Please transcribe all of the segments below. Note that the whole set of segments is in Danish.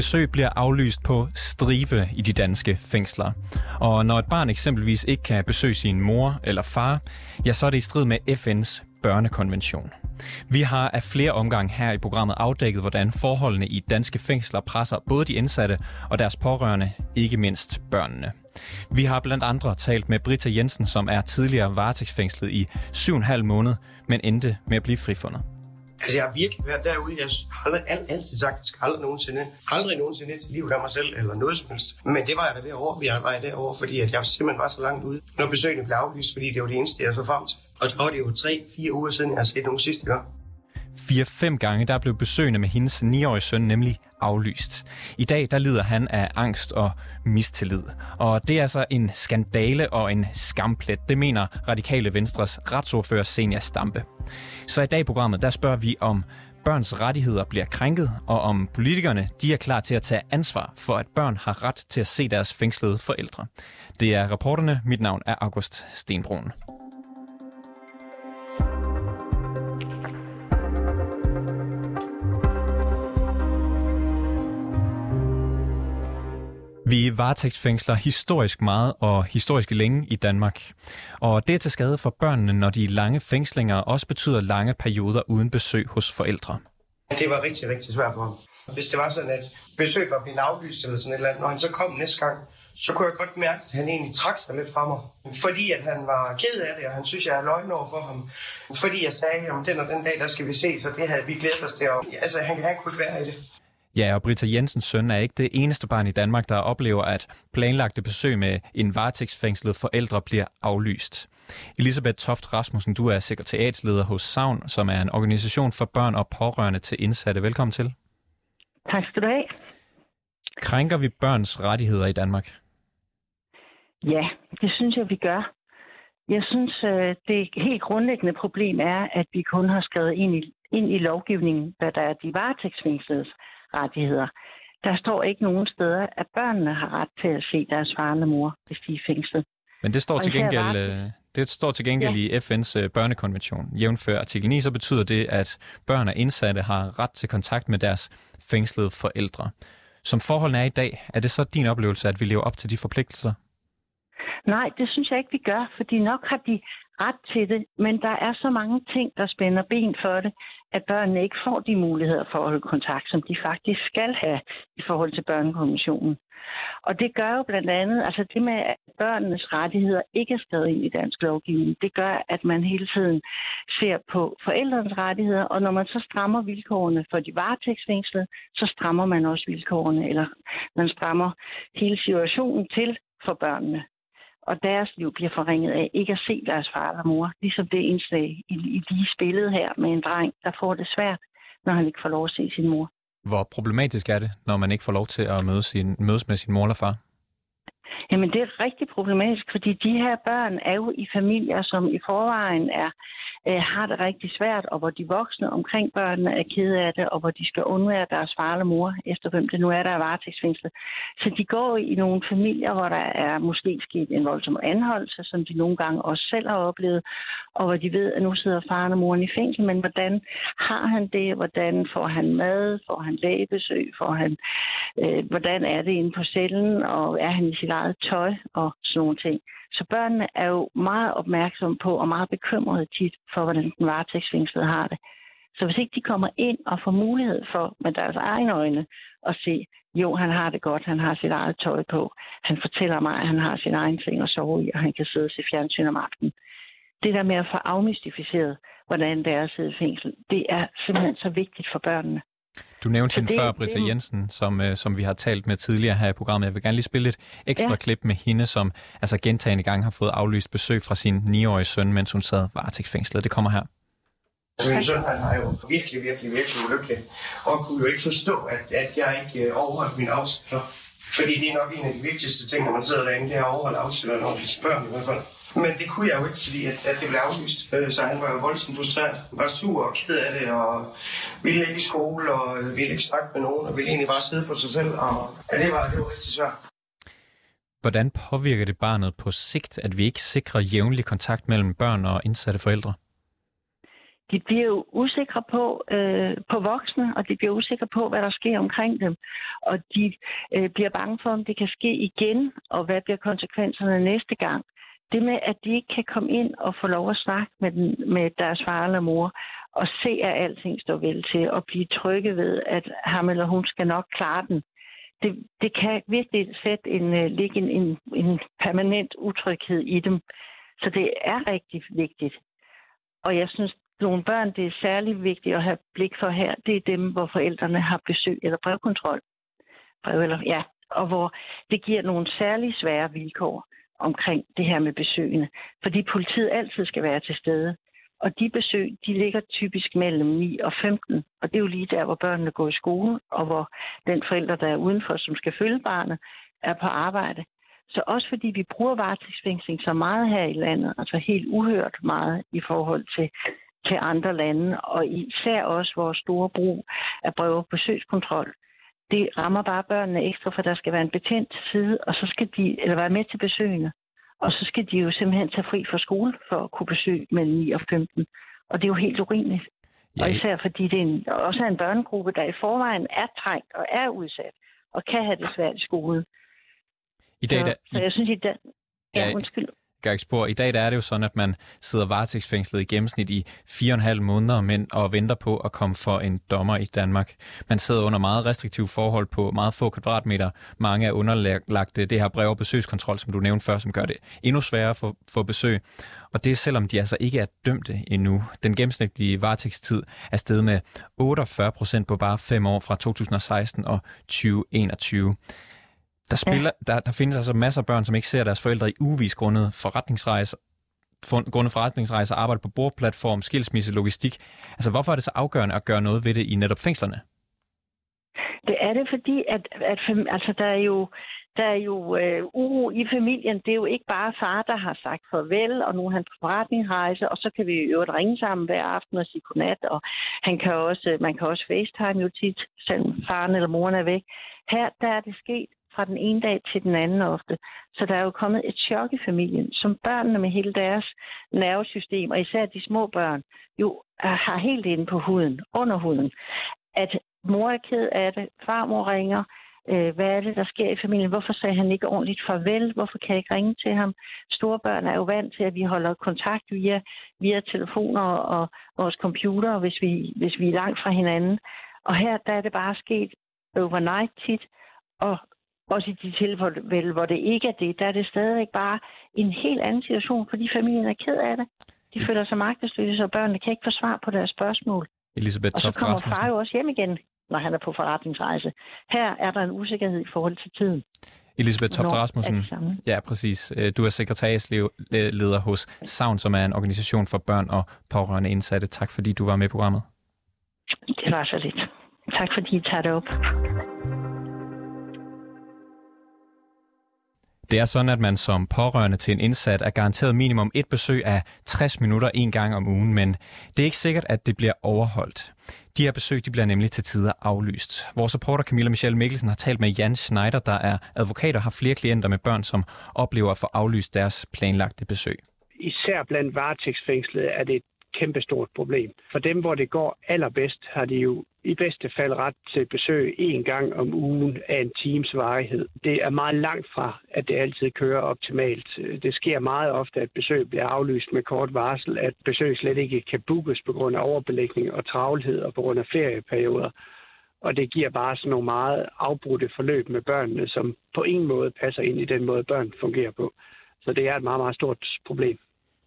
Besøg bliver aflyst på stribe i de danske fængsler. Og når et barn eksempelvis ikke kan besøge sin mor eller far, ja, så er det i strid med FN's børnekonvention. Vi har af flere omgange her i programmet afdækket, hvordan forholdene i danske fængsler presser både de indsatte og deres pårørende, ikke mindst børnene. Vi har blandt andre talt med Britta Jensen, som er tidligere varetægtsfængslet i 7,5 måned, men endte med at blive frifundet. Altså, jeg har virkelig været derude. Jeg har altid sagt, at jeg skal aldrig nogensinde et liv af mig selv eller noget som helst. Men det var jeg da ved at overveje derovre, fordi at jeg simpelthen var så langt ude, når besøgene blev aflyst, fordi det var det eneste, jeg så frem til. Og det var jo 3-4 uger siden, jeg har set nogen sidste gang. 4-5 gange, der blev besøgende med hendes 9-årige søn nemlig aflyst. I dag, der lider han af angst og mistillid. Og det er altså en skandale og en skamplet, det mener Radikale Venstres retsordfører Zenia Stampe. Så i dag i programmet, der spørger vi om børns rettigheder bliver krænket, og om politikerne, de er klar til at tage ansvar for, at børn har ret til at se deres fængslede forældre. Det er reporterne. Mit navn er August Stenbroen. Vi varetægtsfængsler historisk meget og historisk længe i Danmark. Og det er til skade for børnene, når de lange fængslinger også betyder lange perioder uden besøg hos forældre. Det var rigtig, rigtig svært for ham. Hvis det var sådan, at besøg var blevet aflyst eller sådan et eller andet, når han så kom næste gang, så kunne jeg godt mærke, at han egentlig trak sig lidt fra mig. Fordi at han var ked af det, og han synes, jeg havde løgn over for ham. Fordi jeg sagde, at den og den dag, der skal vi ses, og det havde vi glædet os til. Altså, han kan ikke kunne være i det. Ja, og Britta Jensens søn er ikke det eneste barn i Danmark, der oplever, at planlagte besøg med en varetægtsfængslet forældre bliver aflyst. Elisabeth Toft Rasmussen, du er sekretariatsleder hos SAVN, som er en organisation for børn og pårørende til indsatte. Velkommen til. Tak skal du have. Krænker vi børns rettigheder i Danmark? Ja, det synes jeg, vi gør. Jeg synes, det helt grundlæggende problem er, at vi kun har skrevet ind i lovgivningen, hvad der er de varetægtsfængsledes rettigheder. Der står ikke nogen steder, at børnene har ret til at se deres far eller mor, hvis de er fængslet. Men det står til gengæld, i FN's børnekonvention. Jævnfør artikel 9, så betyder det, at børn og indsatte har ret til kontakt med deres fængslede forældre. Som forholdene er i dag, er det så din oplevelse, at vi lever op til de forpligtelser? Nej, det synes jeg ikke, vi gør, fordi nok har de ret til det, men der er så mange ting, der spænder ben for det, at børnene ikke får de muligheder for at holde kontakt, som de faktisk skal have i forhold til børnekonventionen. Og det gør jo blandt andet, altså det med, at børnenes rettigheder ikke er skrevet ind i dansk lovgivning, det gør, at man hele tiden ser på forældrenes rettigheder, og når man så strammer vilkårene for de varetægtsfængslede, så strammer man også vilkårene, eller man strammer hele situationen til for børnene. Og deres liv bliver forringet af ikke at se deres far eller mor, ligesom det indslag i lige spillet her med en dreng, der får det svært, når han ikke får lov at se sin mor. Hvor problematisk er det, når man ikke får lov til at mødes med sin mor eller far? Jamen, det er rigtig problematisk, fordi de her børn er jo i familier, som i forvejen har det rigtig svært, og hvor de voksne omkring børnene er kede af det, og hvor de skal undvære deres far eller mor, efter hvem det nu er, der er varetægtsfængslet. Så de går i nogle familier, hvor der er måske sket en voldsom anholdelse, som de nogle gange også selv har oplevet, og hvor de ved, at nu sidder faren og moren i fængsel, men hvordan har han det? Hvordan får han mad? Får han lægebesøg? Hvordan er det inde på cellen? Og er han i sit eget tøj? Og sådan nogle ting. Så børnene er jo meget opmærksomme på og meget bekymrede tit for, hvordan den varetægtsfængslede har det. Så hvis ikke de kommer ind og får mulighed for med deres egne øjne at se, jo, han har det godt, han har sit eget tøj på, han fortæller mig, at han har sin egen seng at sove i, og han kan sidde og se fjernsyn om aftenen. Det der med at få afmystificeret, hvordan det er at sidde i fængsel, det er simpelthen så vigtigt for børnene. Du nævnte hende før, Britta Jensen, som vi har talt med tidligere her i programmet. Jeg vil gerne lige spille et ekstra klip med hende, som altså gentagende gange har fået aflyst besøg fra sin 9-årige søn, mens hun sad varetægtsfængslet. Det kommer her. Min søn var jo virkelig ulykkelig, og kunne jo ikke forstå, at jeg ikke overholdt mine afsætter. Fordi det er nok en af de vigtigste ting, når man sidder derinde, det er at overholde afsætter, når vi spørger i hvert fald. Men det kunne jeg jo ikke, fordi at det blev aflyst. Så han var jo voldsomt frustreret, var sur og ked af det, og ville ikke i skole, og ville ikke snakke med nogen, og ville egentlig bare sidde for sig selv. Og det var rigtig svært. Hvordan påvirker det barnet på sigt, at vi ikke sikrer jævnlig kontakt mellem børn og indsatte forældre? de bliver jo usikre på, på voksne, og de bliver usikre på, hvad der sker omkring dem. Og de bliver bange for, om det kan ske igen, og hvad bliver konsekvenserne næste gang. Det med, at de ikke kan komme ind og få lov at snakke med deres far eller mor, og se, at alting står vel til, og blive trygge ved, at ham eller hun skal nok klare den. Det kan virkelig lægge en permanent utryghed i dem. Så det er rigtig vigtigt. Og jeg synes, nogle børn, det er særlig vigtigt at have blik for her, det er dem, hvor forældrene har besøg eller brevkontrol. Og hvor det giver nogle særlig svære vilkår omkring det her med besøgene. Fordi politiet altid skal være til stede. Og de besøg, de ligger typisk mellem 9 og 15. Og det er jo lige der, hvor børnene går i skole, og hvor den forælder, der er udenfor, som skal følge barnet, er på arbejde. Så også fordi vi bruger varetægtsfængsling så meget her i landet, altså helt uhørt meget i forhold til andre lande, og især også vores store brug af brev- og besøgskontrol, det rammer bare børnene ekstra, for der skal være en betjent til side, og så skal de være med til besøgene. Og så skal de jo simpelthen tage fri fra skole for at kunne besøge mellem 9 og 15. Og det er jo helt urimeligt. Ja. Og især fordi det er også er en børnegruppe, der i forvejen er trængt og er udsat, og kan have det svært i skolen. Så jeg synes, i dag der er det jo sådan, at man sidder varetægtsfængslet i gennemsnit i 4,5 måneder og venter på at komme for en dommer i Danmark. Man sidder under meget restriktive forhold på meget få kvadratmeter. Mange er underlagt det her brev- og besøgskontrol, som du nævnte før, som gør det endnu sværere at få besøg. Og det er selvom de altså ikke er dømte endnu. Den gennemsnitlige varetægtstid er steget med 48% på bare 5 år fra 2016 og 2021. Der findes altså masser af børn, som ikke ser deres forældre i ugevis grundet forretningsrejser, arbejde på bordplatform, skilsmisse, logistik. Altså, hvorfor er det så afgørende at gøre noget ved det i netop fængslerne? Det er det, fordi at der er jo uro i familien. Det er jo ikke bare far, der har sagt farvel, og nu er han på forretningsrejse, og så kan vi jo i øvrigt ringe sammen hver aften og sige godnat, og man kan også FaceTime jo tit, selvom faren eller moren er væk. Her, der er det sket fra den ene dag til den anden ofte. Så der er jo kommet et chok i familien, som børnene med hele deres nervesystem, og især de små børn, jo har helt inde på huden, under huden. At mor er ked af det, farmor ringer, hvad er det, der sker i familien? Hvorfor sagde han ikke ordentligt farvel? Hvorfor kan jeg ikke ringe til ham? Store børn er jo vant til, at vi holder kontakt via telefoner og vores computer, hvis vi er langt fra hinanden. Og her, der er det bare sket overnight tit, og også i de tilfælde, hvor det ikke er det, der er det stadigvæk bare en helt anden situation, fordi familien er ked af det. De føler sig magtesløse, og børnene kan ikke få svar på deres spørgsmål. Elisabeth Toft Rasmussen. Og så kommer far jo også hjem igen, når han er på forretningsrejse. Her er der en usikkerhed i forhold til tiden. Elisabeth Toft Rasmussen, ja præcis. Du er sekretariatsleder hos SAVN, som er en organisation for børn og pårørende indsatte. Tak fordi du var med i programmet. Det var så lidt. Tak fordi I tager det op. Det er sådan, at man som pårørende til en indsat er garanteret minimum et besøg af 60 minutter en gang om ugen, men det er ikke sikkert, at det bliver overholdt. De her besøg de bliver nemlig til tider aflyst. Vores reporter Camilla Michelle Mikkelsen har talt med Jan Schneider, der er advokat og har flere klienter med børn, som oplever at få aflyst deres planlagte besøg. Især blandt varetægtsfængslede er det et kæmpestort problem. For dem, hvor det går allerbedst, har de jo i bedste fald ret til besøg en gang om ugen af en times varighed. Det er meget langt fra, at det altid kører optimalt. Det sker meget ofte, at besøg bliver aflyst med kort varsel, at besøg slet ikke kan bookes på grund af overbelægning og travlhed og på grund af ferieperioder. Og det giver bare sådan nogle meget afbrudte forløb med børnene, som på en måde passer ind i den måde, børn fungerer på. Så det er et meget, meget stort problem.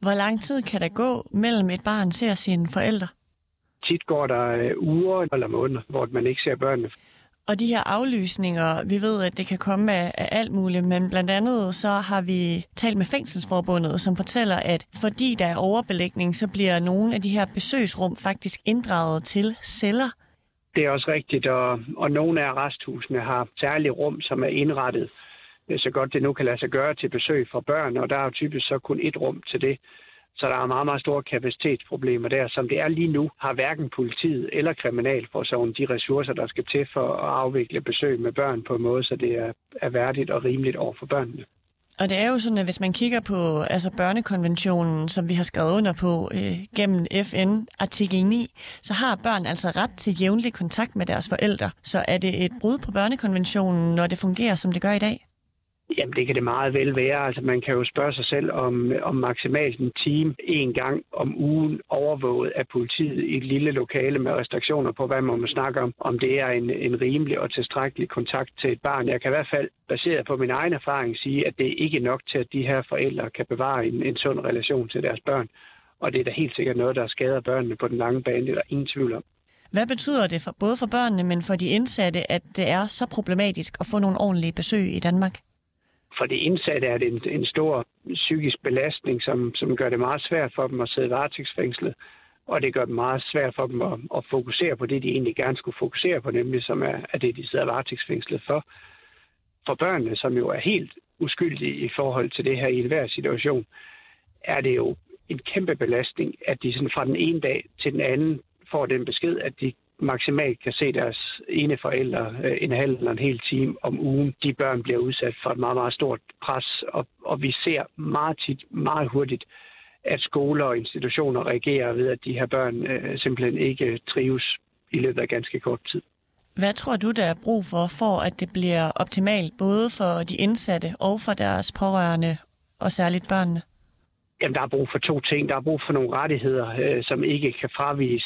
Hvor lang tid kan der gå mellem et barn ser sine forældre? Tit går der uger eller måneder, hvor man ikke ser børnene. Og de her aflysninger, vi ved, at det kan komme af alt muligt, men blandt andet så har vi talt med Fængselsforbundet, som fortæller, at fordi der er overbelægning, så bliver nogle af de her besøgsrum faktisk inddraget til celler. Det er også rigtigt, og nogle af arresthusene har særlige rum, som er indrettet så godt det nu kan lade sig gøre til besøg fra børn, og der er jo typisk så kun et rum til det. Så der er meget, meget store kapacitetsproblemer der. Som det er lige nu, har hverken politiet eller kriminalforsorgen de ressourcer, der skal til for at afvikle besøg med børn på en måde, så det er værdigt og rimeligt over for børnene. Og det er jo sådan, at hvis man kigger på altså børnekonventionen, som vi har skrevet under på gennem FN artikel 9, så har børn altså ret til jævnlig kontakt med deres forældre. Så er det et brud på børnekonventionen, når det fungerer, som det gør i dag? Jamen, det kan det meget vel være. Altså, man kan jo spørge sig selv om maksimalt en time en gang om ugen overvåget af politiet i et lille lokale med restriktioner på, hvad man må snakke om, om det er en rimelig og tilstrækkelig kontakt til et barn. Jeg kan i hvert fald, baseret på min egen erfaring, sige, at det er ikke nok til, at de her forældre kan bevare en sund relation til deres børn. Og det er da helt sikkert noget, der skader børnene på den lange bane, det er der ingen tvivl om. Hvad betyder det for, både for børnene, men for de indsatte, at det er så problematisk at få nogle ordentlige besøg i Danmark? For de indsatte er det en stor psykisk belastning, som gør det meget svært for dem at sidde varetægtsfængslet, og det gør det meget svært for dem at fokusere på det, de egentlig gerne skulle fokusere på, nemlig som er det, de sidder varetægtsfængslet for. For børnene, som jo er helt uskyldige i forhold til det her i enhver situation, er det jo en kæmpe belastning, at de sådan fra den ene dag til den anden får den besked, at de maksimalt kan se deres ene forældre en halv eller en hel time om ugen. De børn bliver udsat for et meget, meget stort pres, og vi ser meget tit, meget hurtigt, at skoler og institutioner reagerer ved, at de her børn simpelthen ikke trives i løbet af ganske kort tid. Hvad tror du, der er brug for at det bliver optimalt, både for de indsatte og for deres pårørende, og særligt børnene? Jamen, der er brug for to ting. Der er brug for nogle rettigheder, som ikke kan fraviges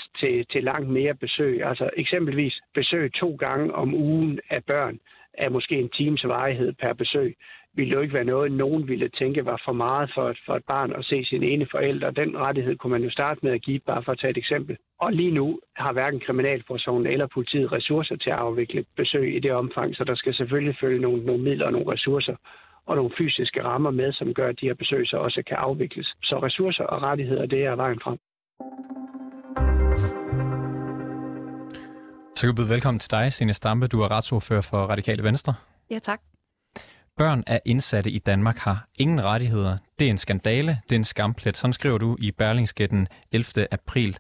til langt mere besøg. Altså eksempelvis besøg 2 gange om ugen af børn er måske en times varighed per besøg. Ville jo ikke være noget, nogen ville tænke var for meget for et barn at se sine ene forældre. Den rettighed kunne man jo starte med at give, bare for at tage et eksempel. Og lige nu har hverken kriminalforsorgen eller politiet ressourcer til at afvikle besøg i det omfang, så der skal selvfølgelig følge nogle midler og nogle ressourcer og nogle fysiske rammer med, som gør, at de her besøg så også kan afvikles. Så ressourcer og rettigheder, det er vejen frem. Så kan jeg byde velkommen til dig, Zenia Stampe. Du er retsordfører for Radikale Venstre. Ja, tak. Børn af indsatte i Danmark har ingen rettigheder. Det er en skandale, det er en skamplet. Sådan skriver du i Berlingske den 11. april.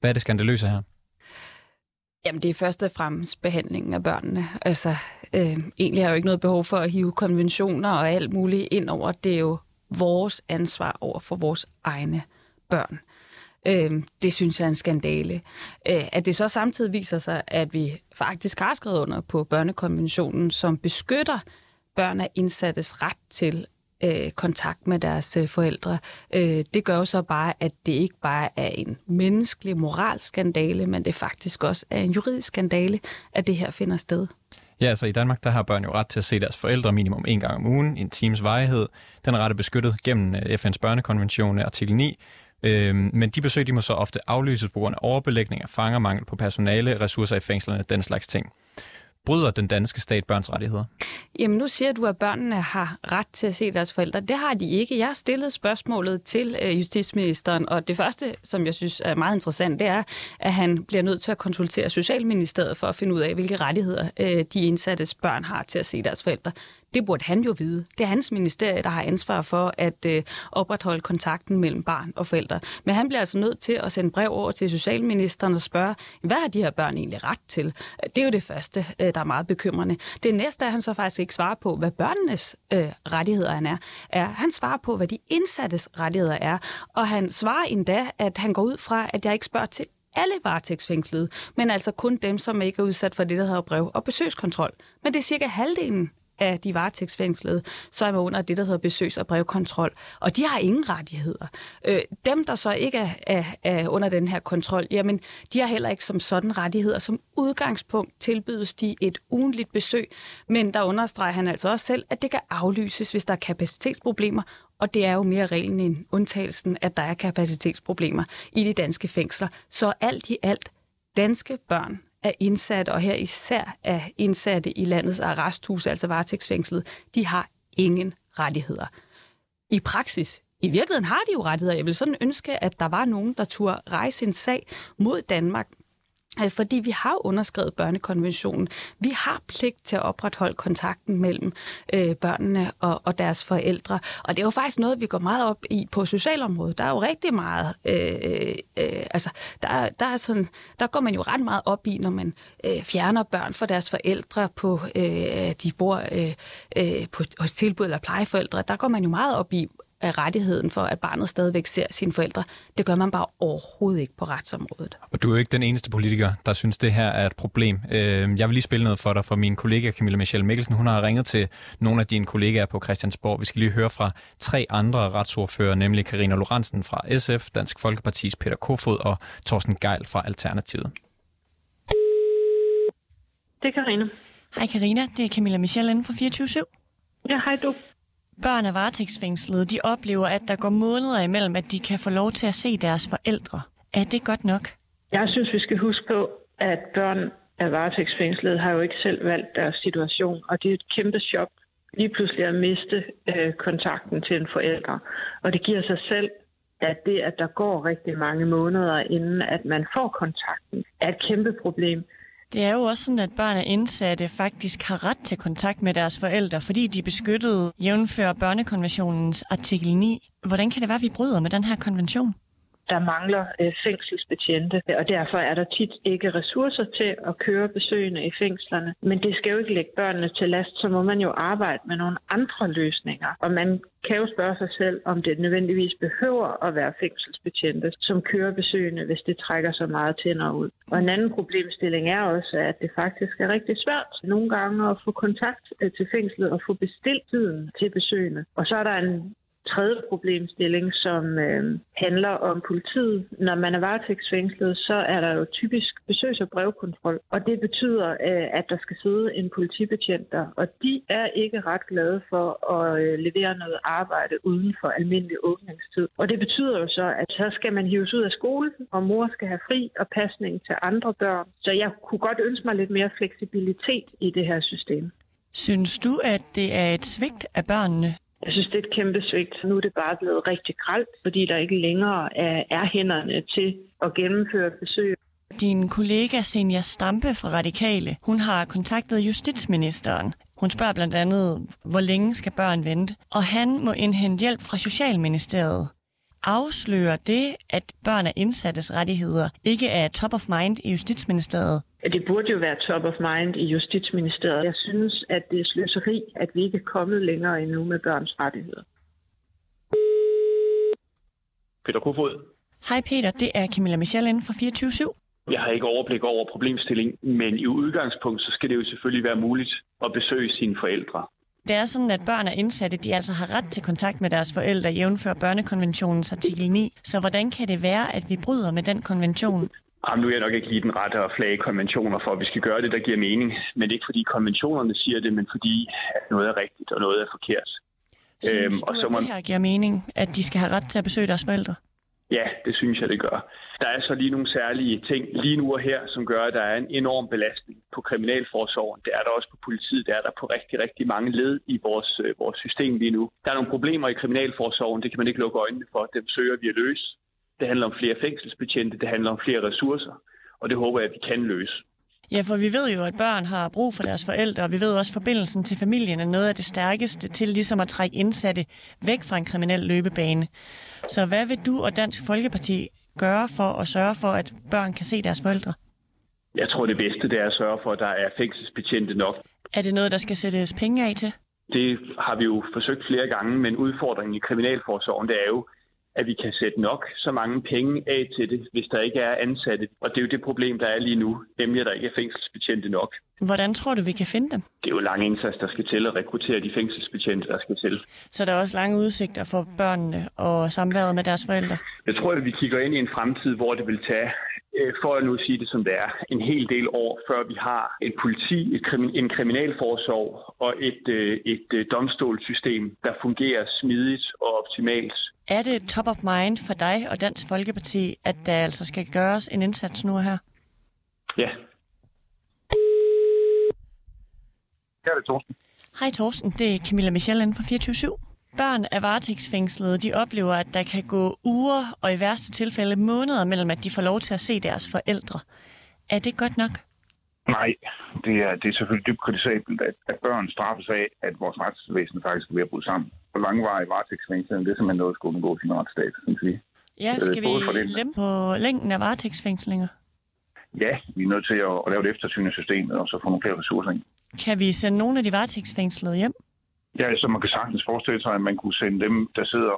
Hvad er det skandaløse her? Jamen, det er først og fremmest behandlingen af børnene. Altså, egentlig har jeg jo ikke noget behov for at hive konventioner og alt muligt ind over. Det er jo vores ansvar over for vores egne børn. Det synes jeg er en skandale. At det så samtidig viser sig, at vi faktisk har skrevet under på børnekonventionen, som beskytter børn af indsattes ret til kontakt med deres forældre. Det gør jo så bare, at det ikke bare er en menneskelig moralsk skandale, men det faktisk også er en juridisk skandale, at det her finder sted. Ja, altså i Danmark, der har børn jo ret til at se deres forældre minimum 1 gang om ugen, 1 times varighed. Den ret er beskyttet gennem FN's børnekonvention, artikel 9. Men de besøg, de må så ofte aflyses på grund af overbelægning af fanger, mangel på personale, ressourcer i fængslerne, den slags ting. Bryder den danske stat børns rettigheder? Jamen, nu siger du, at børnene har ret til at se deres forældre. Det har de ikke. Jeg stillede spørgsmålet til justitsministeren, og det første, som jeg synes er meget interessant, det er, at han bliver nødt til at konsultere Socialministeriet for at finde ud af, hvilke rettigheder de indsattes børn har til at se deres forældre. Det burde han jo vide. Det er hans ministerie, der har ansvar for at opretholde kontakten mellem barn og forældre. Men han bliver altså nødt til at sende brev over til socialministeren og spørge, hvad har de her børn egentlig ret til? Det er jo det første, der er meget bekymrende. Det næste er, han så faktisk ikke svarer på, hvad børnenes rettigheder er. Han svarer på, hvad de indsattes rettigheder er. Og han svarer endda, at han går ud fra, at jeg ikke spørger til alle varetægtsfængslede, men altså kun dem, som ikke er udsat for det, der hedder brev- og besøgskontrol. Men det er cirka halvdelen af de varetægtsfængslede, så er man under det, der hedder besøgs- og brevkontrol. Og de har ingen rettigheder. Dem, der så ikke er under den her kontrol, jamen, de har heller ikke som sådan rettigheder. Som udgangspunkt tilbydes de et ugentligt besøg, men der understreger han altså også selv, at det kan aflyses, hvis der er kapacitetsproblemer, og det er jo mere reglen end undtagelsen, at der er kapacitetsproblemer i de danske fængsler. Så alt i alt, danske børn af indsatte, og her især af indsatte i landets arresthus, altså varetægtsfængslet, de har ingen rettigheder. I praksis, i virkeligheden har de jo rettigheder. Jeg vil sådan ønske, at der var nogen, der turde rejse en sag mod Danmark Fordi vi har underskrevet børnekonventionen. Vi har pligt til at opretholde kontakten mellem børnene og deres forældre. Og det er jo faktisk noget, vi går meget op i på socialområdet. Der er jo rigtig meget... Der går man jo ret meget op i, når man fjerner børn fra deres forældre, på de bor hos tilbud eller plejeforældre. Der går man jo meget op i rettigheden for, at barnet stadigvæk ser sine forældre. Det gør man bare overhovedet ikke på retsområdet. Og du er jo ikke den eneste politiker, der synes, det her er et problem. Jeg vil lige spille noget for dig fra min kollega Camilla Michelle Mikkelsen. Hun har ringet til nogle af dine kollegaer på Christiansborg. Vi skal lige høre fra tre andre retsordfører, nemlig Karina Lorenzen fra SF, Dansk Folkepartis Peter Kofod og Torsten Gejl fra Alternativet. Det er Karina. Hej Karina, det er Camilla Michelle inden for 24/7. Ja, hej du. Børn af varetægtsfængslede, de oplever, at der går måneder imellem, at de kan få lov til at se deres forældre. Er det godt nok? Jeg synes, vi skal huske på, at børn af varetægtsfængslede har jo ikke selv valgt deres situation, og det er et kæmpe chok lige pludselig at miste kontakten til en forælder. Og det giver sig selv, at det, at der går rigtig mange måneder, inden at man får kontakten, er et kæmpe problem. Det er jo også sådan, at børn af indsatte faktisk har ret til kontakt med deres forældre, fordi de er beskyttede jævnfører børnekonventionens artikel 9. Hvordan kan det være, at vi bryder med den her konvention? Der mangler fængselsbetjente, og derfor er der tit ikke ressourcer til at køre besøgende i fængslerne. Men det skal jo ikke lægge børnene til last, så må man jo arbejde med nogle andre løsninger. Og man kan jo spørge sig selv, om det nødvendigvis behøver at være fængselsbetjente, som kører besøgende, hvis det trækker så meget tænder ud. Og en anden problemstilling er også, at det faktisk er rigtig svært nogle gange at få kontakt til fængslet og få bestilt tiden til besøgende. Og så er der en tredje problemstilling, som handler om politiet. Når man er varetægtsfængslet, så er der jo typisk besøgs- og brevkontrol, og det betyder, at der skal sidde en politibetjent der, og de er ikke ret glade for at levere noget arbejde uden for almindelig åbningstid. Og det betyder jo så, at så skal man hives ud af skole, og mor skal have fri og pasning til andre børn. Så jeg kunne godt ønske mig lidt mere fleksibilitet i det her system. Synes du, at det er et svigt af børnene? Jeg synes, det er et kæmpe svigt. Nu er det bare blevet rigtig grelt, fordi der ikke længere er hænderne til at gennemføre besøg. Din kollega Zenia Stampe fra Radikale, hun har kontaktet justitsministeren. Hun spørger blandt andet, hvor længe skal børn vente? Og han må indhente hjælp fra Socialministeriet. Afslører det, at børn af indsattes rettigheder ikke er top of mind i Justitsministeriet? Det burde jo være top of mind i Justitsministeriet. Jeg synes, at det er sløseri, at vi ikke er kommet længere endnu med børns rettigheder. Peter Kofod. Hej Peter, det er Camilla Michelle inden for 24/7. Jeg har ikke overblik over problemstillingen, men i udgangspunkt så skal det jo selvfølgelig være muligt at besøge sine forældre. Det er sådan, at børn af indsatte, de altså har ret til kontakt med deres forældre jævnfør børnekonventionens artikel 9. Så hvordan kan det være, at vi bryder med den konvention? Jamen, nu er jeg nok ikke lige den rette at flage konventioner for, at vi skal gøre det, der giver mening. Men ikke fordi konventionerne siger det, men fordi at noget er rigtigt og noget er forkert. Synes du, at det her giver mening, at de skal have ret til at besøge deres forældre? Ja, det synes jeg, det gør. Der er så lige nogle særlige ting lige nu og her, som gør, at der er en enorm belastning på kriminalforsorgen. Det er der også på politiet. Det er der på rigtig, rigtig mange led i vores system lige nu. Der er nogle problemer i kriminalforsorgen. Det kan man ikke lukke øjnene for. Dem søger vi at løse. Det handler om flere fængselsbetjente. Det handler om flere ressourcer. Og det håber jeg, at vi kan løse. Ja, for vi ved jo, at børn har brug for deres forældre, og vi ved også, at forbindelsen til familien er noget af det stærkeste til ligesom at trække indsatte væk fra en kriminel løbebane. Så hvad vil du og Dansk Folkeparti gøre for at sørge for, at børn kan se deres forældre? Jeg tror, det bedste det er at sørge for, at der er fængselsbetjente nok. Er det noget, der skal sættes penge af til? Det har vi jo forsøgt flere gange, men udfordringen i kriminalforsorgen, det er jo, at vi kan sætte nok så mange penge af til det, hvis der ikke er ansatte. Og det er jo det problem, der er lige nu, nemlig at der ikke er fængselsbetjente nok. Hvordan tror du, vi kan finde dem? Det er jo lang indsats, der skal til at rekruttere de fængselsbetjente, der skal til. Så der er også lange udsigter for børnene og samværet med deres forældre? Jeg tror, at vi kigger ind i en fremtid, hvor det vil tage, for at nu sige det som det er, en hel del år, før vi har et politi, en kriminalforsorg og et domstolssystem, der fungerer smidigt og optimalt. Er det top of mind for dig og Dansk Folkeparti, at der altså skal gøres en indsats nu her? Ja. Her er det Torsten. Hej Torsten, det er Camilla Michelle inden for 24/7. Børn af varetægtsfængslede, de oplever, at der kan gå uger og i værste tilfælde måneder mellem, at de får lov til at se deres forældre. Er det godt nok? Nej, det er selvfølgelig dybt kritisabelt, at børn straffes af, at vores retsvæsen faktisk er ved at bryde sammen. For langvarige varetægtsfængsel, det er simpelthen noget, der skulle undgå sin retsstat, synes vi. Ja, skal vi lempe på længden af varetægtsfængslinger? Ja, vi er nødt til at lave et eftersyn af systemet, og så få nogle flere ressourcer ind. Kan vi sende nogle af de varetægtsfængslede hjem? Ja, så man kan sagtens forestille sig, at man kunne sende dem, der sidder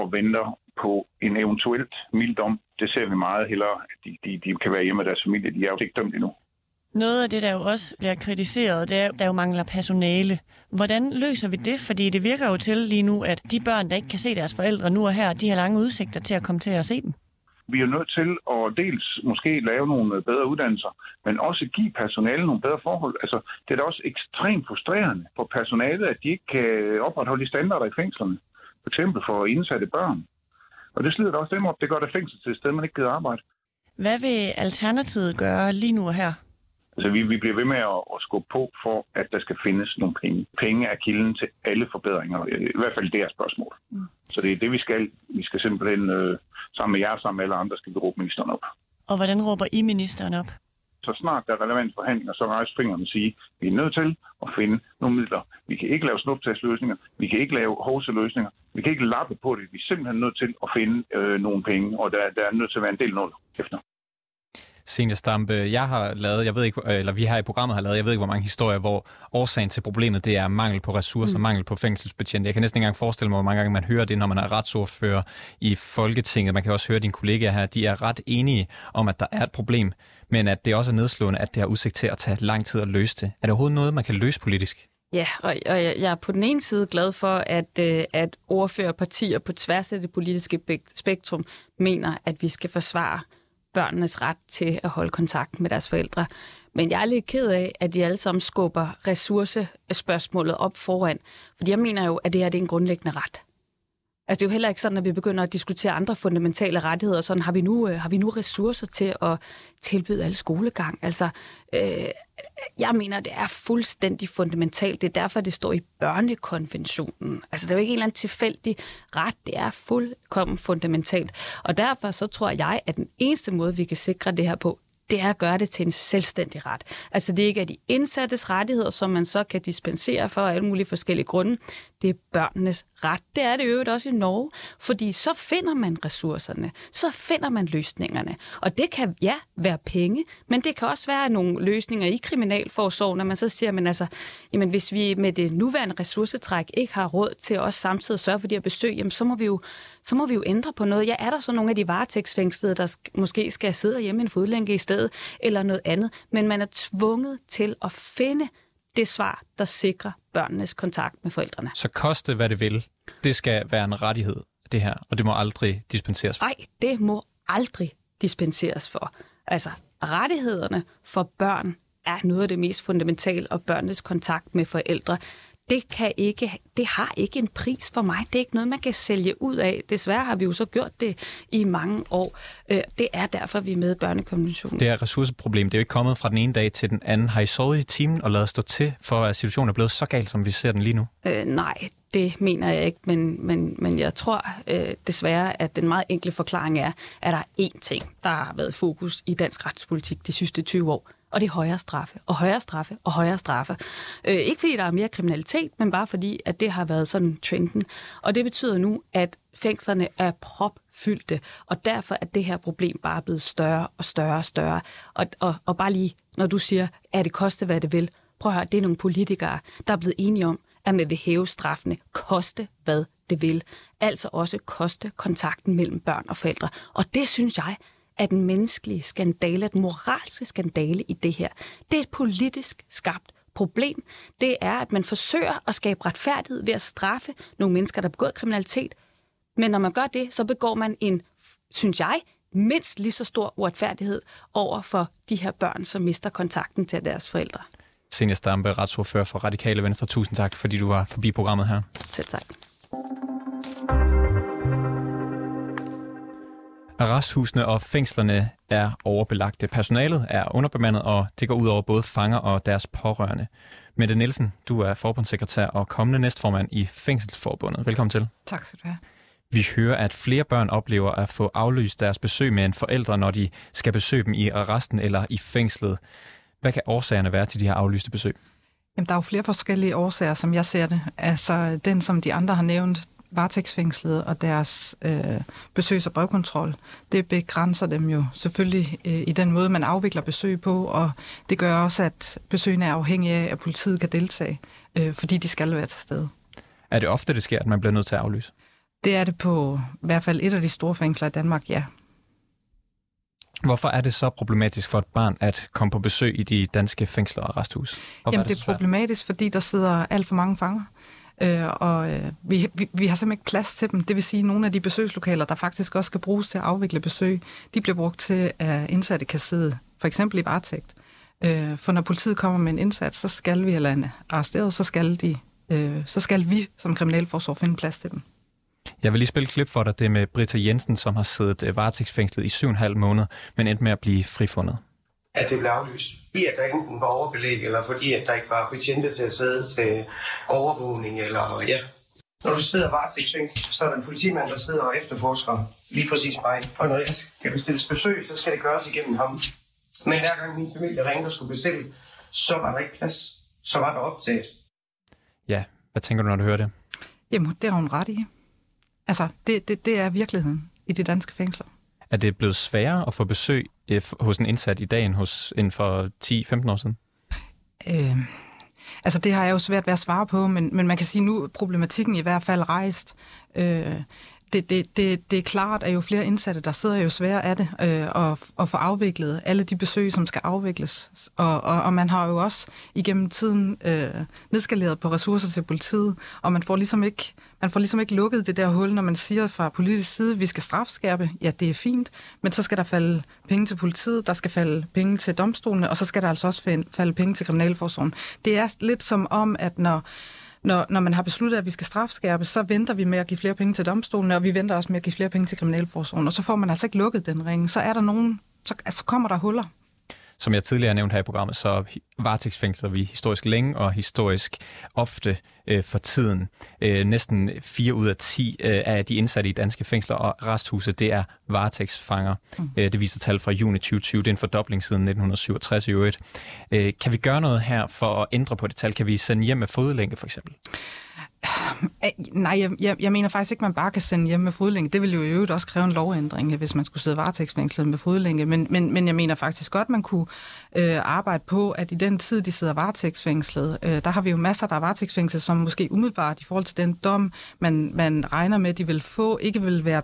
og venter på en eventuelt mild dom. Det ser vi meget hellere, at de kan være hjemme af deres familie. De er jo ikke dømt endnu. Noget af det, der jo også bliver kritiseret, det er, at der jo mangler personale. Hvordan løser vi det? Fordi det virker jo til lige nu, at de børn, der ikke kan se deres forældre nu og her, de har lange udsigter til at komme til at se dem. Vi er nødt til at dels måske lave nogle bedre uddannelser, men også give personale nogle bedre forhold. Altså, det er da også ekstremt frustrerende for personalet, at de ikke kan opretholde de standarder i fængslerne. For eksempel for indsatte børn. Og det slider da også dem op. Det gør der fængsel til et sted, man ikke gider arbejde. Hvad vil Alternativet gøre lige nu her? Altså, vi bliver ved med at skubbe på for, at der skal findes nogle penge. Penge er kilden til alle forbedringer, i hvert fald det er spørgsmål. Mm. Så det er det, vi skal. Vi skal simpelthen sammen med jer, sammen med alle andre, skal vi råbe ministeren op. Og hvordan råber I ministeren op? Så snart der er relevante forhandlinger, så rejser fingrene og siger, at vi er nødt til at finde nogle midler. Vi kan ikke lave snuptagsløsninger, vi kan ikke lave hovseløsninger, vi kan ikke lappe på det. Vi er simpelthen nødt til at finde nogle penge, og der er nødt til at være en del nul efter. Zenia Stampe, jeg ved ikke hvor mange historier, hvor årsagen til problemet det er mangel på ressourcer, mangel på fængselsbetjente. Jeg kan næsten ikke engang forestille mig, hvor mange gange man hører det, når man er retsordfører i Folketinget. Man kan også høre dine kollegaer her, de er ret enige om, at der er et problem, men at det også er nedslående, at det har udsigt til at tage lang tid at løse det. Er det overhovedet noget, man kan løse politisk? Ja, og jeg er på den ene side glad for, at ordførerpartier på tværs af det politiske spektrum mener, at vi skal forsvare børnenes ret til at holde kontakt med deres forældre. Men jeg er lidt ked af, at de alle sammen skubber ressourcespørgsmålet op foran. Fordi jeg mener jo, at det her det er en grundlæggende ret. Altså det er jo heller ikke sådan, at vi begynder at diskutere andre fundamentale rettigheder. Sådan har vi nu ressourcer til at tilbyde alle skolegang. Altså jeg mener, det er fuldstændig fundamentalt. Det er derfor, det står i børnekonventionen. Altså det er jo ikke en eller anden tilfældig ret. Det er fuldkommen fundamentalt. Og derfor så tror jeg, at den eneste måde, vi kan sikre det her på, det er at gøre det til en selvstændig ret. Altså det ikke er de indsattes rettigheder, som man så kan dispensere for af alle mulige forskellige grunde. Det er børnenes ret. Det er det øvrigt også i Norge, fordi så finder man ressourcerne, så finder man løsningerne. Og det kan, ja, være penge, men det kan også være nogle løsninger i kriminalforsorgen, når man så siger, men altså, jamen, hvis vi med det nuværende ressourcetræk ikke har råd til også samtidig at sørge for de her besøg, jamen, så må vi jo ændre på noget. Ja, er der så nogle af de varetægtsfængslede, der måske skal sidde hjemme i en fodlænke i stedet, eller noget andet, men man er tvunget til at finde det svar, der sikrer børnenes kontakt med forældrene. Så koste hvad det vil, det skal være en rettighed, det her, og det må aldrig dispenseres for. Nej, det må aldrig dispenseres for. Altså, rettighederne for børn er noget af det mest fundamentale, og børnenes kontakt med forældre, det har ikke en pris for mig. Det er ikke noget, man kan sælge ud af. Desværre har vi jo så gjort det i mange år. Det er derfor, vi er med i børnekonventionen. Det er ressourceproblem. Det er jo ikke kommet fra den ene dag til den anden. Har I sovet i timen og ladet stå til, for at situationen er blevet så galt, som vi ser den lige nu? Nej, det mener jeg ikke. Men jeg tror desværre, at den meget enkle forklaring er, at der er én ting, der har været fokus i dansk retspolitik de sidste 20 år. Og det er højere straffe. Ikke fordi der er mere kriminalitet, men bare fordi, at det har været sådan trenden. Og det betyder nu, at fængslerne er propfyldte, og derfor er det her problem bare blevet større og større. Og bare lige, når du siger, at det koste, hvad det vil, prøv at høre, det er nogle politikere, der er blevet enige om, at man vil hæve straffene, koste hvad det vil. Altså også koste kontakten mellem børn og forældre. Og det synes jeg at den menneskelige skandale, den moralske skandale i det her, det er et politisk skabt problem. Det er, at man forsøger at skabe retfærdighed ved at straffe nogle mennesker, der har begået kriminalitet. Men når man gør det, så begår man en, synes jeg, mindst lige så stor uretfærdighed over for de her børn, som mister kontakten til deres forældre. Zenia Stampe, retsordfører for Radikale Venstre. Tusind tak, fordi du var forbi programmet her. Selv tak. Arresthusene og fængslerne er overbelagte. Personalet er underbemandet, og det går ud over både fanger og deres pårørende. Mette Nielsen, du er forbundssekretær og kommende næstformand i Fængselsforbundet. Velkommen til. Tak skal du have. Vi hører, at flere børn oplever at få aflyst deres besøg med en forælder, når de skal besøge dem i arresten eller i fængslet. Hvad kan årsagerne være til de her aflyste besøg? Jamen, der er jo flere forskellige årsager, som jeg ser det. Altså den, som de andre har nævnt, varetægtsfængslet og deres besøgs- og brevkontrol, det begrænser dem jo selvfølgelig i den måde, man afvikler besøg på, og det gør også, at besøgene er afhængige af, at politiet kan deltage, fordi de skal være til stede. Er det ofte, det sker, at man bliver nødt til at aflyse? Det er det på i hvert fald et af de store fængsler i Danmark, ja. Hvorfor er det så problematisk for et barn at komme på besøg i de danske fængsler og arresthus? Jamen, det er problematisk, fordi der sidder alt for mange fanger. Vi har simpelthen ikke plads til dem. Det vil sige, at nogle af de besøgslokaler, der faktisk også skal bruges til at afvikle besøg, de bliver brugt til, at indsatte kan sidde for eksempel i varetægt. For når politiet kommer med en indsats, så skal vi, eller en arresteret, så skal vi som kriminalforsorg finde plads til dem. Jeg vil lige spille et klip for dig, det med Britta Jensen, som har siddet varetægtsfængslet i 7,5 måneder, men endte med at blive frifundet. At det blev aflyst, fordi at der enten var overbelæg, eller fordi at der ikke var betjente til at sidde til overvågning, eller ja. Når du sidder varetægtsfængslet, så er der en politimand, der sidder og efterforsker lige præcis mig. Og når jeg skal bestilles besøg, så skal det gøres igennem ham. Men hver gang min familie ringede og skulle bestille, så var der ikke plads. Så var der optaget. Ja, hvad tænker du, når du hører det? Jamen, det har hun ret i. Altså, det er virkeligheden i de danske fængsler. Er det blevet sværere at få besøg hos en indsat i dag end for 10-15 år siden? Altså, det har jeg jo svært ved at svare på, men man kan sige, nu er problematikken i hvert fald rejst. Det er klart, at jo flere indsatte, der sidder, jo sværere er det at få afviklet alle de besøg, som skal afvikles. Og man har jo også igennem tiden nedskaleret på ressourcer til politiet, og man får ligesom ikke lukket det der hul, når man siger fra politisk side, at vi skal strafskærpe. Ja, det er fint, men så skal der falde penge til politiet, der skal falde penge til domstolene, og så skal der altså også falde penge til kriminalforsorgen. Det er lidt som om, at når man har besluttet, at vi skal strafskærpe, så venter vi med at give flere penge til domstolene, og vi venter også med at give flere penge til kriminalforsorgen, og så får man altså ikke lukket den ring. Så er der nogen, så kommer der huller. Som jeg tidligere nævnte her i programmet, så varetægtsfængsler vi historisk længe og historisk ofte for tiden. Næsten 4 ud af 10 af de indsatte i danske fængsler og arresthuse, det er varetægtsfanger. Det viser tal fra juni 2020. Det er en fordobling siden 1967 i øvrigt. Kan vi gøre noget her for at ændre på det tal? Kan vi sende hjem med fodlænke for eksempel? Nej, jeg mener faktisk ikke, at man bare kan sende hjem med fodlænke. Det ville jo i øvrigt også kræve en lovændring, hvis man skulle sidde varetægtsfængslet med fodlænke. Men jeg mener faktisk godt, at man kunne arbejde på, at i den tid, de sidder varetægtsfængslet, der har vi jo masser, der er varetægtsfængslet, som måske umiddelbart i forhold til den dom, man regner med, de vil få, ikke vil være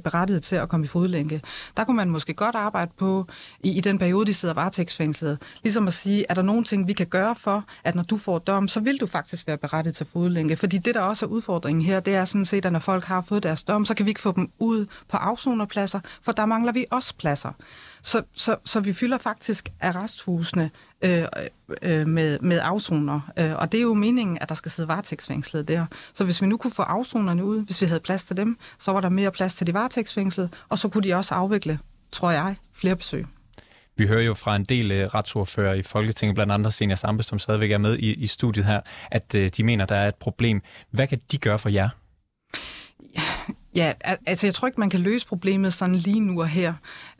berettiget til at komme i fodlænke. Der kunne man måske godt arbejde på, i den periode, de sidder varetægtsfængslet, ligesom at sige, er der nogle ting, vi kan gøre for, at når du får dom, så vil du faktisk være berettiget til fodlænke. Fordi det, der også er udfordringen her, det er sådan set, at når folk har fået deres dom, så kan vi ikke få dem ud på afsonerpladser, for der mangler vi også pladser. Så vi fylder faktisk arresthusene med afsoner, og det er jo meningen, at der skal sidde varetægtsfængslet der. Så hvis vi nu kunne få afsonerne ud, hvis vi havde plads til dem, så var der mere plads til de varetægtsfængslet, og så kunne de også afvikle, tror jeg, flere besøg. Vi hører jo fra en del retsordfører i Folketinget, blandt andet Zenia Stampe, som stadigvæk er med i studiet her, at de mener, der er et problem. Hvad kan de gøre for jer? Ja, altså jeg tror ikke, man kan løse problemet sådan lige nu og her.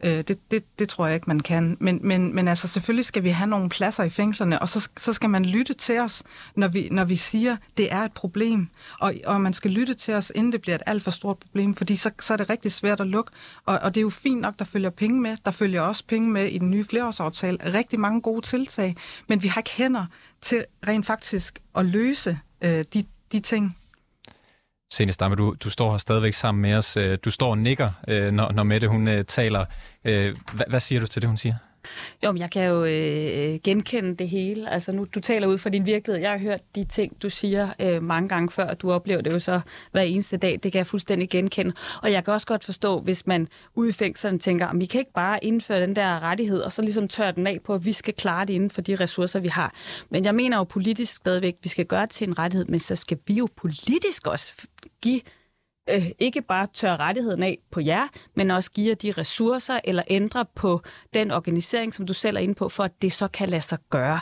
Det tror jeg ikke, man kan. Men altså selvfølgelig skal vi have nogle pladser i fængslerne, og så skal man lytte til os, når vi siger, det er et problem. Og man skal lytte til os, inden det bliver et alt for stort problem, fordi så er det rigtig svært at lukke. Og det er jo fint nok, der følger penge med. Der følger også penge med i den nye flereårsaftale. Rigtig mange gode tiltag, men vi har ikke hænder til rent faktisk at løse de ting. Zenia Stampe, du står her stadigvæk sammen med os. Du står og nikker, når Mette hun taler. Hvad siger du til det, hun siger? Jo, men jeg kan jo genkende det hele. Altså nu, du taler ud fra din virkelighed. Jeg har hørt de ting, du siger mange gange før, og du oplever det jo så hver eneste dag. Det kan jeg fuldstændig genkende. Og jeg kan også godt forstå, hvis man ude i fængslerne tænker, at vi kan ikke bare indføre den der rettighed, og så ligesom tørre den af på, at vi skal klare det inden for de ressourcer, vi har. Men jeg mener jo politisk stadigvæk, at vi skal gøre det til en rettighed, men så skal vi jo politisk også give ikke bare tørre rettigheden af på jer, men også giver de ressourcer eller ændre på den organisering, som du selv er inde på, for at det så kan lade sig gøre.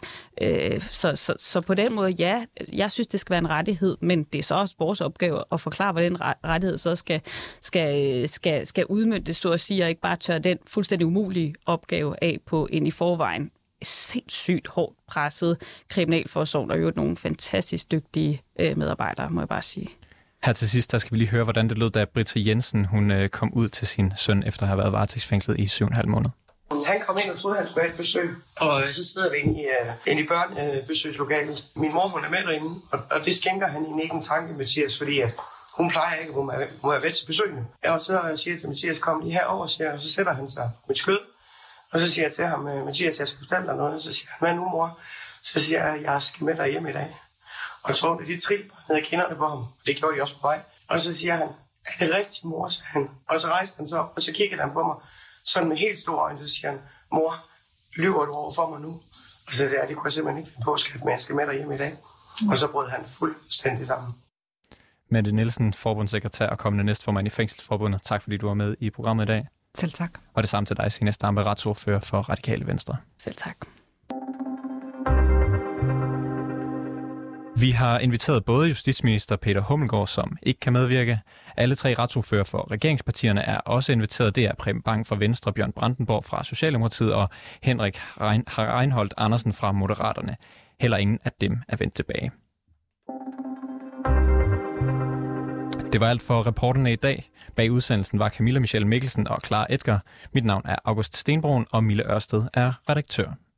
Så på den måde, ja, jeg synes, det skal være en rettighed, men det er så også vores opgave at forklare, hvordan den rettighed så skal udmøntes, så at sige, og ikke bare tørre den fuldstændig umulige opgave af på en i forvejen sindssygt hårdt presset kriminalforsorg, og jo nogle fantastisk dygtige medarbejdere, må jeg bare sige. Her til sidst, der skal vi lige høre, hvordan det lød, da Britta Jensen hun kom ud til sin søn, efter at have været varetægtsfængslet i 7,5 måneder. Han kom ind og troede, at han skulle have et besøg, og så sidder vi inde i børnebesøgslokalet. Min mor, hun er med derinde, og det skænker han egentlig ikke en tanke, Mathias, fordi at hun plejer ikke, at hun må være ved til besøgene. Og så siger jeg til Mathias, kom lige herover, og så sætter han sig på et skød. Og så siger jeg til ham, Mathias, jeg skal fortælle dig noget. Og så siger han, hvad nu, mor? Så siger jeg, jeg skal med dig hjem i dag. Og så var det de trip ned ad kinderne på ham. Det gjorde de også på vej. Og så siger han, er det rigtigt, mor? Siger han. Og så rejste han så op, og så kiggede han på mig. Sådan med helt store øjne, så siger han, mor, lyver du over for mig nu? Og så siger jeg, det kunne jeg simpelthen ikke finde på, skat, men jeg skal med dig hjem i dag. Og så brød han fuldstændig sammen. Mette Nielsen, forbundssekretær og kommende næstformand i Fængselsforbundet. Tak fordi du var med i programmet i dag. Selv tak. Og det samme til dig, Zenia Stampe, retsordfører for Radikale Venstre. Selv tak. Vi har inviteret både justitsminister Peter Hummelgaard, som ikke kan medvirke. Alle tre retsordfører for regeringspartierne er også inviteret. Det er Præm Bang fra Venstre, Bjørn Brandenborg fra Socialdemokratiet og Henrik Reinholdt Andersen fra Moderaterne. Heller ingen af dem er vendt tilbage. Det var alt for reporterne i dag. Bag udsendelsen var Camilla Michelle Mikkelsen og Clara Edgar. Mit navn er August Stenbroen, og Mille Ørsted er redaktør.